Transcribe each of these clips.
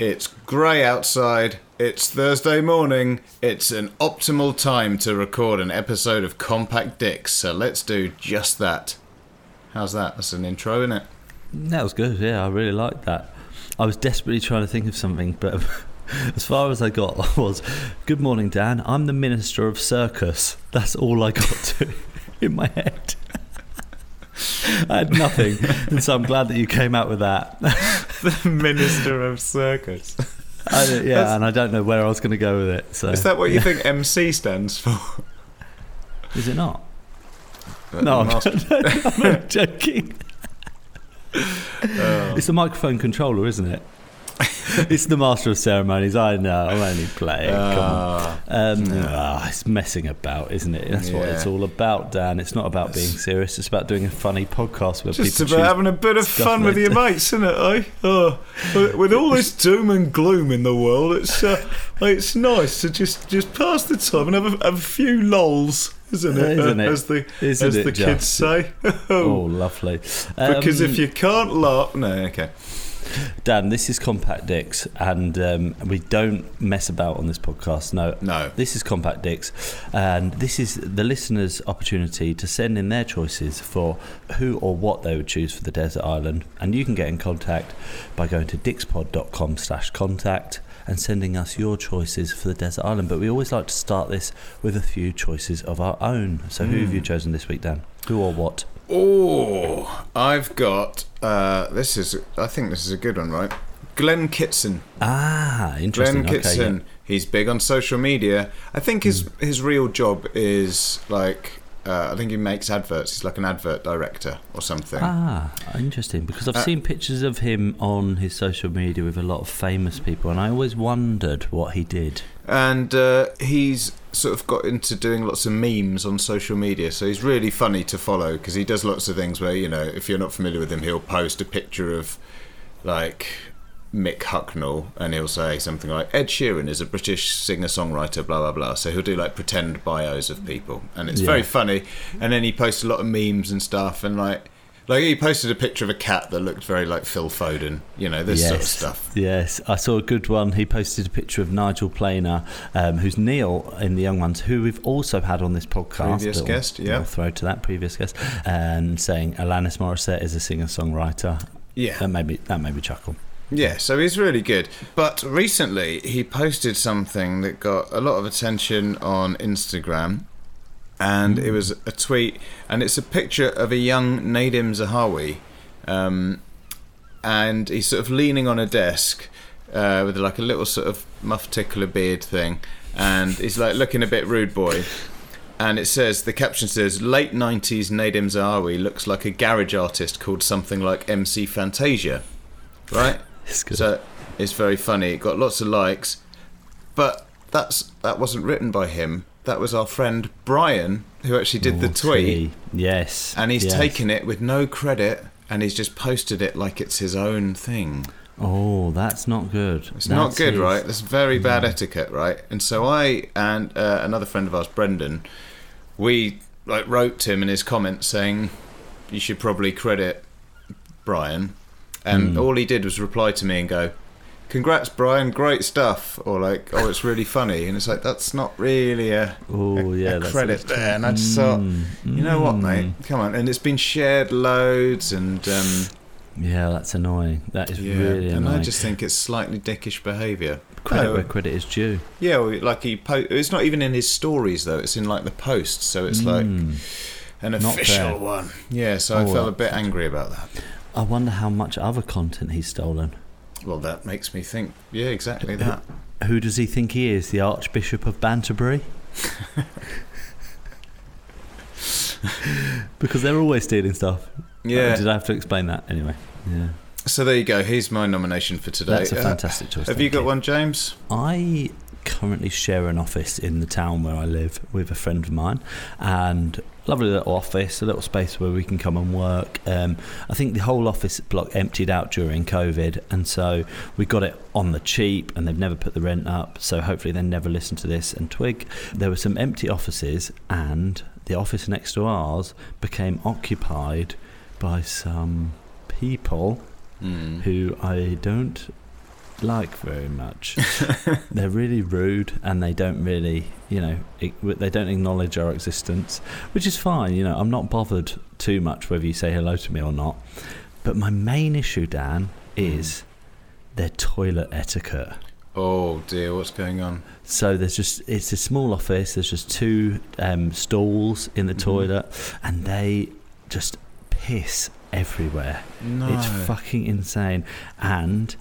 It's grey outside, it's Thursday morning, it's an optimal time to record an episode of Compact Dicks, so let's do just that. How's that? That's an intro, isn't it? That was good, yeah, I really liked that. I was desperately trying to think of something, but as far as I got was, good morning Dan, I'm the Minister of Circus. That's all I got to in my head. I had nothing, and so I'm glad that you came out with that. The Minister of Circus. And I don't know where I was going to go with it. So. Is that what you think MC stands for? Is it not? No, I'm joking. It's the microphone controller, isn't it? It's the Master of Ceremonies. I know, I'm only playing. It's messing about, isn't it? That's what it's all about, Dan. It's not about being serious. It's about doing a funny podcast where just people about having a bit of fun with your mates, isn't it? With all this doom and gloom in the world, it's nice to just pass the time and have a few lols. Isn't it? As the kids say. Oh, lovely. Because if you can't laugh... No, okay. Dan, this is Compact Dicks, and we don't mess about on this podcast. No. This is Compact Dicks, and this is the listeners' opportunity to send in their choices for who or what they would choose for the desert island. And you can get in contact by going to dickspod.com/contact and sending us your choices for the desert island. But we always like to start this with a few choices of our own. So who have you chosen this week, Dan? Who or what? Oh, I've got... I think this is a good one, right? Glenn Kitson. Ah, interesting. Glenn Kitson. Okay, yeah. He's big on social media. I think his real job is like... I think he makes adverts. He's like an advert director or something. Ah, interesting. Because I've seen pictures of him on his social media with a lot of famous people, and I always wondered what he did. And he's sort of got into doing lots of memes on social media, so he's really funny to follow because he does lots of things where, you know, if you're not familiar with him, he'll post a picture of, like... Mick Hucknall, and he'll say something like Ed Sheeran is a British singer-songwriter, blah blah blah, so he'll do like pretend bios of people, and it's very funny. And then he posts a lot of memes and stuff, and like he posted a picture of a cat that looked very like Phil Foden, you know, this sort of stuff. Yes, I saw a good one. He posted a picture of Nigel Planer, who's Neil in The Young Ones, who we've also had on this podcast. Previous guest, yeah. I'll throw to that previous guest, and saying Alanis Morissette is a singer-songwriter. Yeah. That made me chuckle. Yeah, so he's really good. But recently he posted something that got a lot of attention on Instagram, and it was a tweet, and it's a picture of a young Nadim Zahawi, and he's sort of leaning on a desk with like a little sort of muff tickler beard thing, and he's like looking a bit rude boy. And it says, the caption says, late 90s Nadim Zahawi looks like a garage artist called something like MC Fantasia, right? So it's very funny. It got lots of likes, but that wasn't written by him. That was our friend Brian, who actually did the tweet. Yes, and he's taken it with no credit, and he's just posted it like it's his own thing. Oh, that's not good. That's not good, right? That's very bad etiquette, right? And so I and another friend of ours, Brendan, we like wrote to him in his comments saying, "You should probably credit Brian." And all he did was reply to me and go, "Congrats, Brian, great stuff," or like, "Oh, it's really funny," and it's like, that's not really a credit there. And I just thought, you know what, mate, come on. And it's been shared loads, and that's annoying. That is really annoying. And I just think it's slightly dickish behaviour. Credit where credit is due. Yeah, like it's not even in his stories though. It's in like the posts, so it's like an official one. Yeah, so I felt a bit angry about that. I wonder how much other content he's stolen. Well, that makes me think, yeah, exactly that. Who does he think he is, the Archbishop of Banterbury? Because they're always stealing stuff. Yeah. Did I have to explain that? Anyway, yeah. So there you go. Here's my nomination for today. That's a fantastic choice. Have you got one, James? I currently share an office in the town where I live with a friend of mine, and lovely little office, a little space where we can come and work. I think the whole office block emptied out during COVID, and so we got it on the cheap, and they've never put the rent up, so hopefully they never listen to this and twig. There were some empty offices, and the office next to ours became occupied by some people who I don't like very much. They're really rude, and they don't really, you know, they don't acknowledge our existence, which is fine. You know, I'm not bothered too much whether you say hello to me or not. But my main issue, Dan, is their toilet etiquette. Oh dear, what's going on? So there's just, it's a small office, there's just two stalls in the toilet, and they just piss everywhere. No. It's fucking insane. And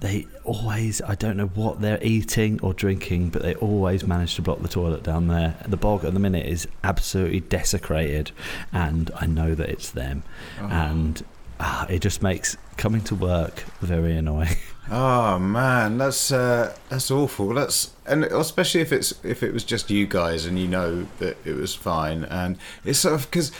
they always, I don't know what they're eating or drinking, but they always manage to block the toilet down there. The bog at the minute is absolutely desecrated, and I know that it's them. Oh. And it just makes coming to work very annoying. Oh man, that's awful. That's, and especially if it was just you guys and you know that it was fine, and it's sort of, because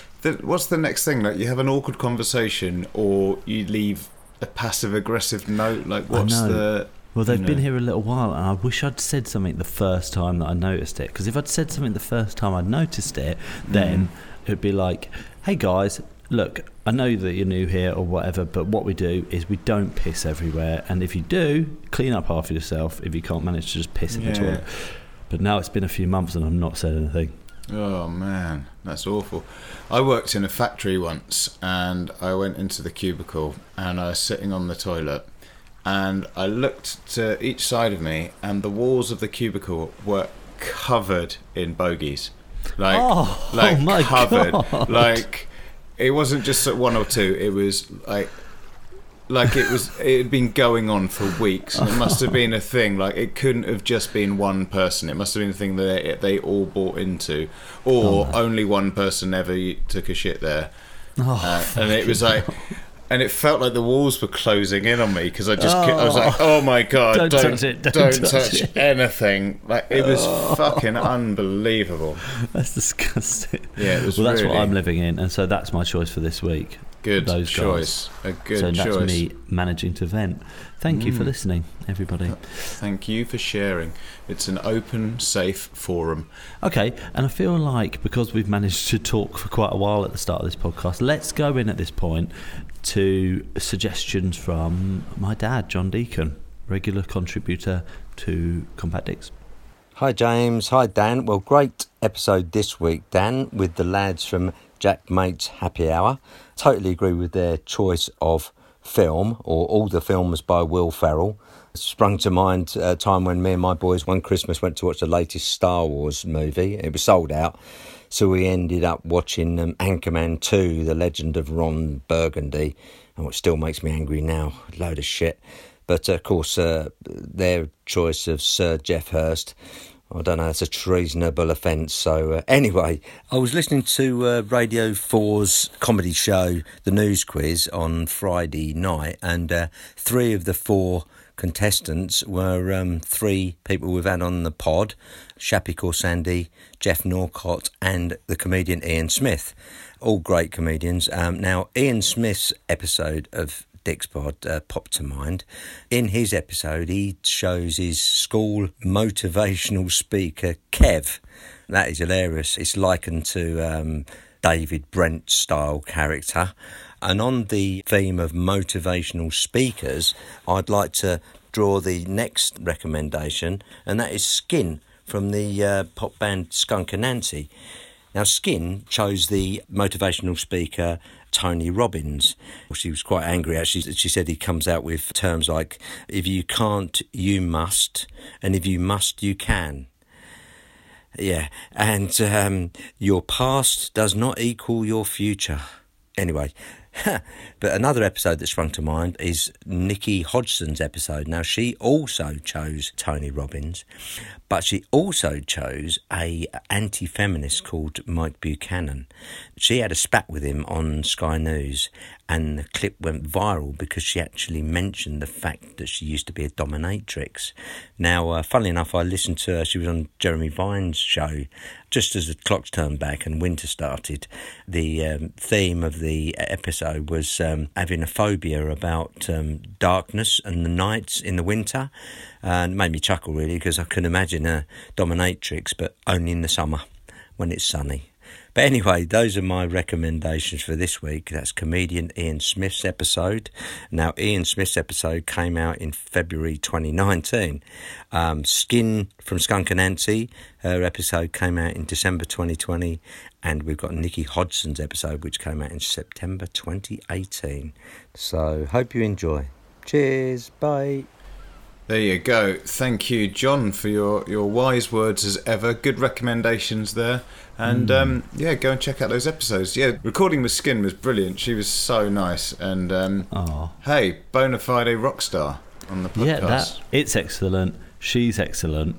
what's the next thing? Like, you have an awkward conversation, or you leave a passive-aggressive note, like what's the... Well, they've been here a little while, and I wish I'd said something the first time that I noticed it, because if I'd said something the first time I'd noticed it, then it'd be like, hey guys, look, I know that you're new here or whatever, but what we do is we don't piss everywhere, and if you do, clean up after yourself if you can't manage to just piss in the toilet. But now it's been a few months and I've not said anything. Oh man, that's awful. I worked in a factory once, and I went into the cubicle, and I was sitting on the toilet, and I looked to each side of me, and the walls of the cubicle were covered in bogeys. Like, covered. God. Like, it wasn't just one or two, it was like it had been going on for weeks, and it must have been a thing. Like, it couldn't have just been one person. It must have been a thing that they all bought into, or only one person ever took a shit there. And it was like, and it felt like the walls were closing in on me, because I just I was like, oh my god, don't touch it, don't touch anything. Like, it was fucking unbelievable. That's disgusting. Yeah, it was. Well, that's really what I'm living in, and so that's my choice for this week. Good choice. A good choice. So that's me managing to vent. Thank you for listening, everybody. Thank you for sharing. It's an open, safe forum. Okay, and I feel like, because we've managed to talk for quite a while at the start of this podcast, let's go in at this point to suggestions from my dad, John Deacon, regular contributor to Compact Dicks. Hi, James. Hi, Dan. Well, great episode this week, Dan, with the lads from Jack Mate's Happy Hour. Totally agree with their choice of film, or all the films by Will Ferrell. Sprung to mind a time when me and my boys one Christmas went to watch the latest Star Wars movie. It was sold out, so we ended up watching Anchorman 2, The Legend of Ron Burgundy, and what still makes me angry now, a load of shit. But of course, their choice of Sir Geoff Hurst, I don't know, it's a treasonable offence. So anyway, I was listening to Radio 4's comedy show, The News Quiz, on Friday night, and three of the four contestants were three people we've had on the pod, Shappi Korsandi, Geoff Norcott and the comedian Ian Smith, all great comedians. Now, Ian Smith's episode of Dickspod popped to mind. In his episode, he shows his school motivational speaker, Kev. That is hilarious. It's likened to David Brent-style character. And on the theme of motivational speakers, I'd like to draw the next recommendation, and that is Skin from the pop band Skunk Anansie. Now, Skin chose the motivational speaker Tony Robbins. She was quite angry, actually. She said he comes out with terms like, if you can't, you must, and if you must, you can. Yeah, and your past does not equal your future. Anyway, But another episode that sprung to mind is Nikki Hodgson's episode. Now, she also chose Tony Robbins, but she also chose a anti-feminist called Mike Buchanan. She had a spat with him on Sky News, and the clip went viral because she actually mentioned the fact that she used to be a dominatrix. Now, funnily enough, I listened to her. She was on Jeremy Vine's show just as the clocks turned back and winter started. The theme of the episode was having a phobia about darkness and the nights in the winter. It made me chuckle, really, because I can imagine a dominatrix, but only in the summer when it's sunny. But anyway, those are my recommendations for this week. That's comedian Ian Smith's episode. Now, Ian Smith's episode came out in February 2019. Skin from Skunk Anansie, her episode came out in December 2020. And we've got Nikki Hodgson's episode, which came out in September 2018. So, hope you enjoy. Cheers, bye. There you go. Thank you, John, for your wise words as ever. Good recommendations there. And, go and check out those episodes. Yeah, recording with Skin was brilliant. She was so nice. And, hey, bona fide rock star on the podcast. Yeah, it's excellent. She's excellent.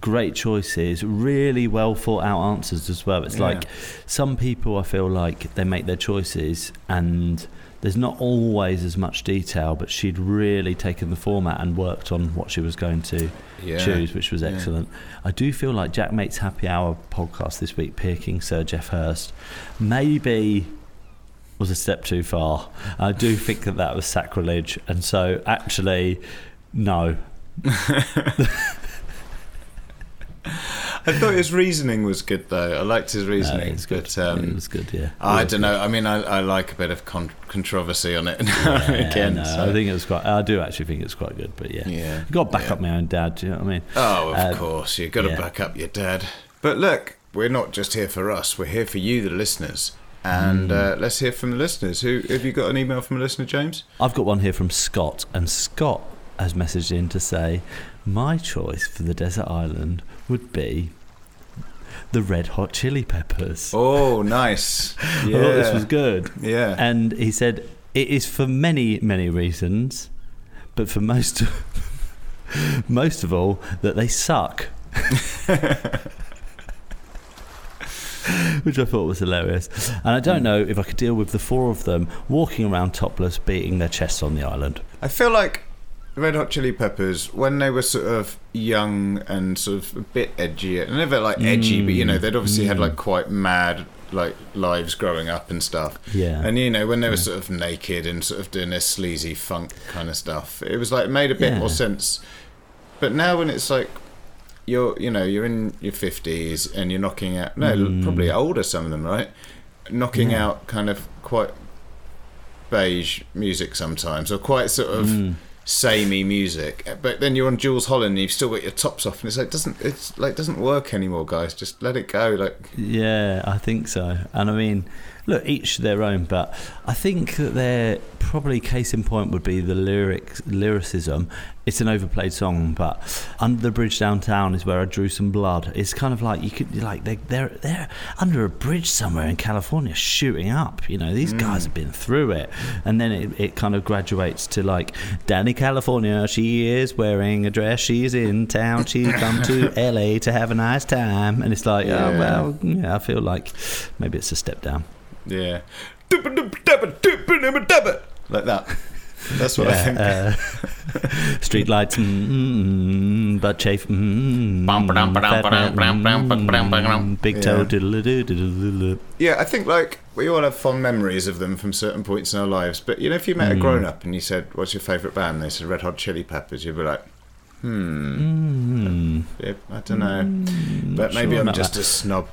Great choices. Really well thought out answers as well. It's like some people, I feel like, they make their choices and there's not always as much detail, but she'd really taken the format and worked on what she was going to choose, which was excellent. I do feel like Jack Mate's Happy Hour podcast this week, picking Sir Geoff Hurst, maybe was a step too far. I do think that was sacrilege, and so actually, no. I thought his reasoning was good, though. I liked his reasoning. It's good. But, it was good, yeah. I don't know. I mean, I like a bit of controversy on it now and again. No, so. I do actually think it's quite good, but yeah. I've got to back up my own dad, do you know what I mean? Oh, of course. You've got to back up your dad. But look, we're not just here for us. We're here for you, the listeners. And let's hear from the listeners. Have you got an email from a listener, James? I've got one here from Scott, and Scott has messaged in to say, my choice for the desert island would be the Red Hot Chili Peppers. Oh, nice. Yeah. I thought this was good. Yeah. And he said, it is for many, many reasons, but for most of all, that they suck. Which I thought was hilarious. And I don't know if I could deal with the four of them walking around topless, beating their chests on the island. I feel like Red Hot Chili Peppers, when they were sort of young and sort of a bit edgy, never like edgy, but you know, they'd obviously had like quite mad like lives growing up and stuff. Yeah. And you know, when they were sort of naked and sort of doing this sleazy funk kind of stuff, it was like made a bit more sense. But now when it's like you're in your 50s and you're knocking out probably older, some of them, right? Knocking out kind of quite beige music sometimes, or quite sort of samey music, but then you're on Jules Holland and you've still got your tops off, and it's like doesn't work anymore, guys. Just let it go. I think so. And I mean, look, each their own, but I think that they're probably case in point would be the lyricism. It's an overplayed song, but Under the Bridge Downtown is where I drew some blood. It's kind of like they're under a bridge somewhere in California shooting up. You know, these guys have been through it, and then it kind of graduates to like Danny California. She is wearing a dress. She's in town. She's come to LA to have a nice time, and it's like, I feel like maybe it's a step down. Yeah. Like that. That's what I think. Street lights, butt chafe, big toe, diddle. Yeah, I think like we all have fond memories of them from certain points in our lives, but you know, if you met a grown-up and you said, what's your favourite band? They said Red Hot Chili Peppers, you'd be like, I don't know. But maybe I'm just a snob.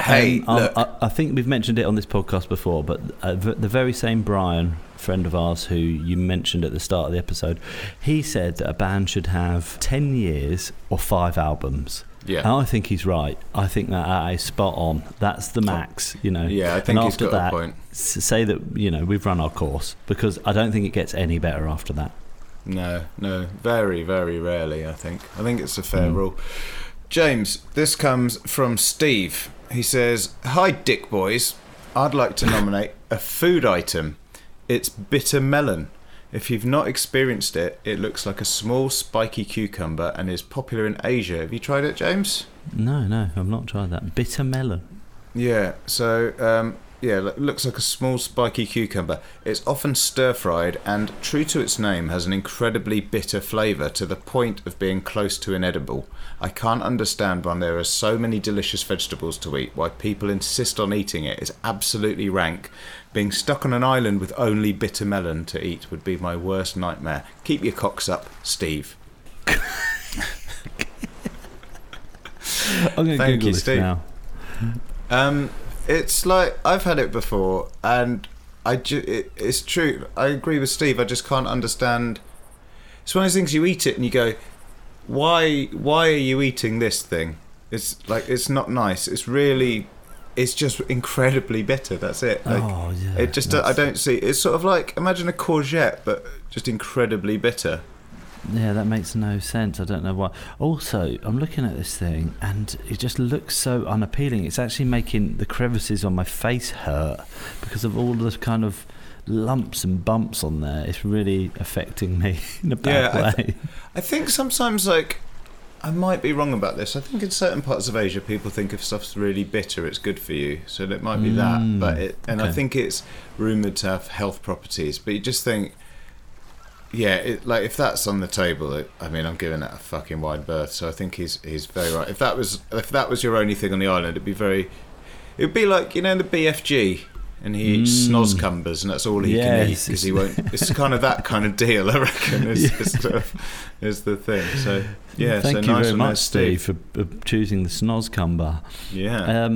Hey, look. I think we've mentioned it on this podcast before, but the very same Brian, friend of ours who you mentioned at the start of the episode, he said that a band should have 10 years or 5 albums. Yeah. And I think he's right. I think that is spot on. That's the max, you know. Yeah, I think he's got a point. Say that, you know, we've run our course, because I don't think it gets any better after that. No. Very, very rarely, I think. I think it's a fair rule. James, this comes from Steve. He says, hi, dick boys. I'd like to nominate a food item. It's bitter melon. If you've not experienced it, it looks like a small spiky cucumber and is popular in Asia. Have you tried it, James? No, I've not tried that. Bitter melon. Yeah, so, it looks like a small spiky cucumber. It's often stir-fried and, true to its name, has an incredibly bitter flavour to the point of being close to inedible. I can't understand why there are so many delicious vegetables to eat, why people insist on eating it. It's absolutely rank. Being stuck on an island with only bitter melon to eat would be my worst nightmare. Keep your cocks up, Steve. I'm going to Google this now. It's like, I've had it before, and it's true. I agree with Steve. I just can't understand. It's one of those things, you eat it and you go, why are you eating this thing? It's like, it's not nice. It's just incredibly bitter. That's it. Like, oh, yeah. It just, I don't see. It's sort of like, imagine a courgette, but just incredibly bitter. Yeah, that makes no sense. I don't know why. Also, I'm looking at this thing and it just looks so unappealing. It's actually making the crevices on my face hurt because of all the kind of lumps and bumps on there. It's really affecting me in a bad way. I think sometimes, like, I might be wrong about this. I think in certain parts of Asia, people think if stuff's really bitter, it's good for you. So it might be that. I think it's rumoured to have health properties. But you just think... Yeah, if that's on the table, I'm giving that a fucking wide berth. So I think he's very right. If that was your only thing on the island, it'd be like, you know, the BFG, and he eats snozcumbers, and that's all he can eat because he won't. It's kind of that kind of deal, I reckon. Is the thing. So yeah, thank you very much, Steve, for choosing the snozcumber. Yeah,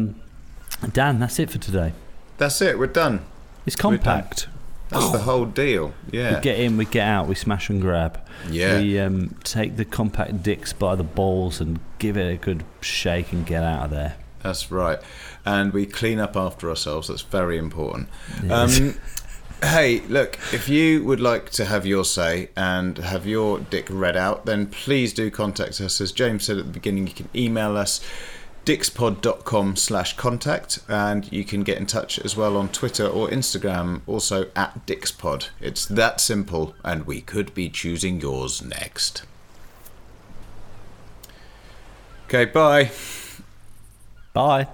Dan, that's it for today. That's it. We're done. It's compact. That's the whole deal, yeah. We get in, we get out, we smash and grab. Yeah. We take the compact dicks by the balls and give it a good shake and get out of there. That's right. And we clean up after ourselves. That's very important. Yes. Hey, look, if you would like to have your say and have your dick read out, then please do contact us. As James said at the beginning, you can email us. dickspod.com/contact, and you can get in touch as well on Twitter or Instagram, also at dickspod. It's that simple, and we could be choosing yours next. Okay, bye. Bye.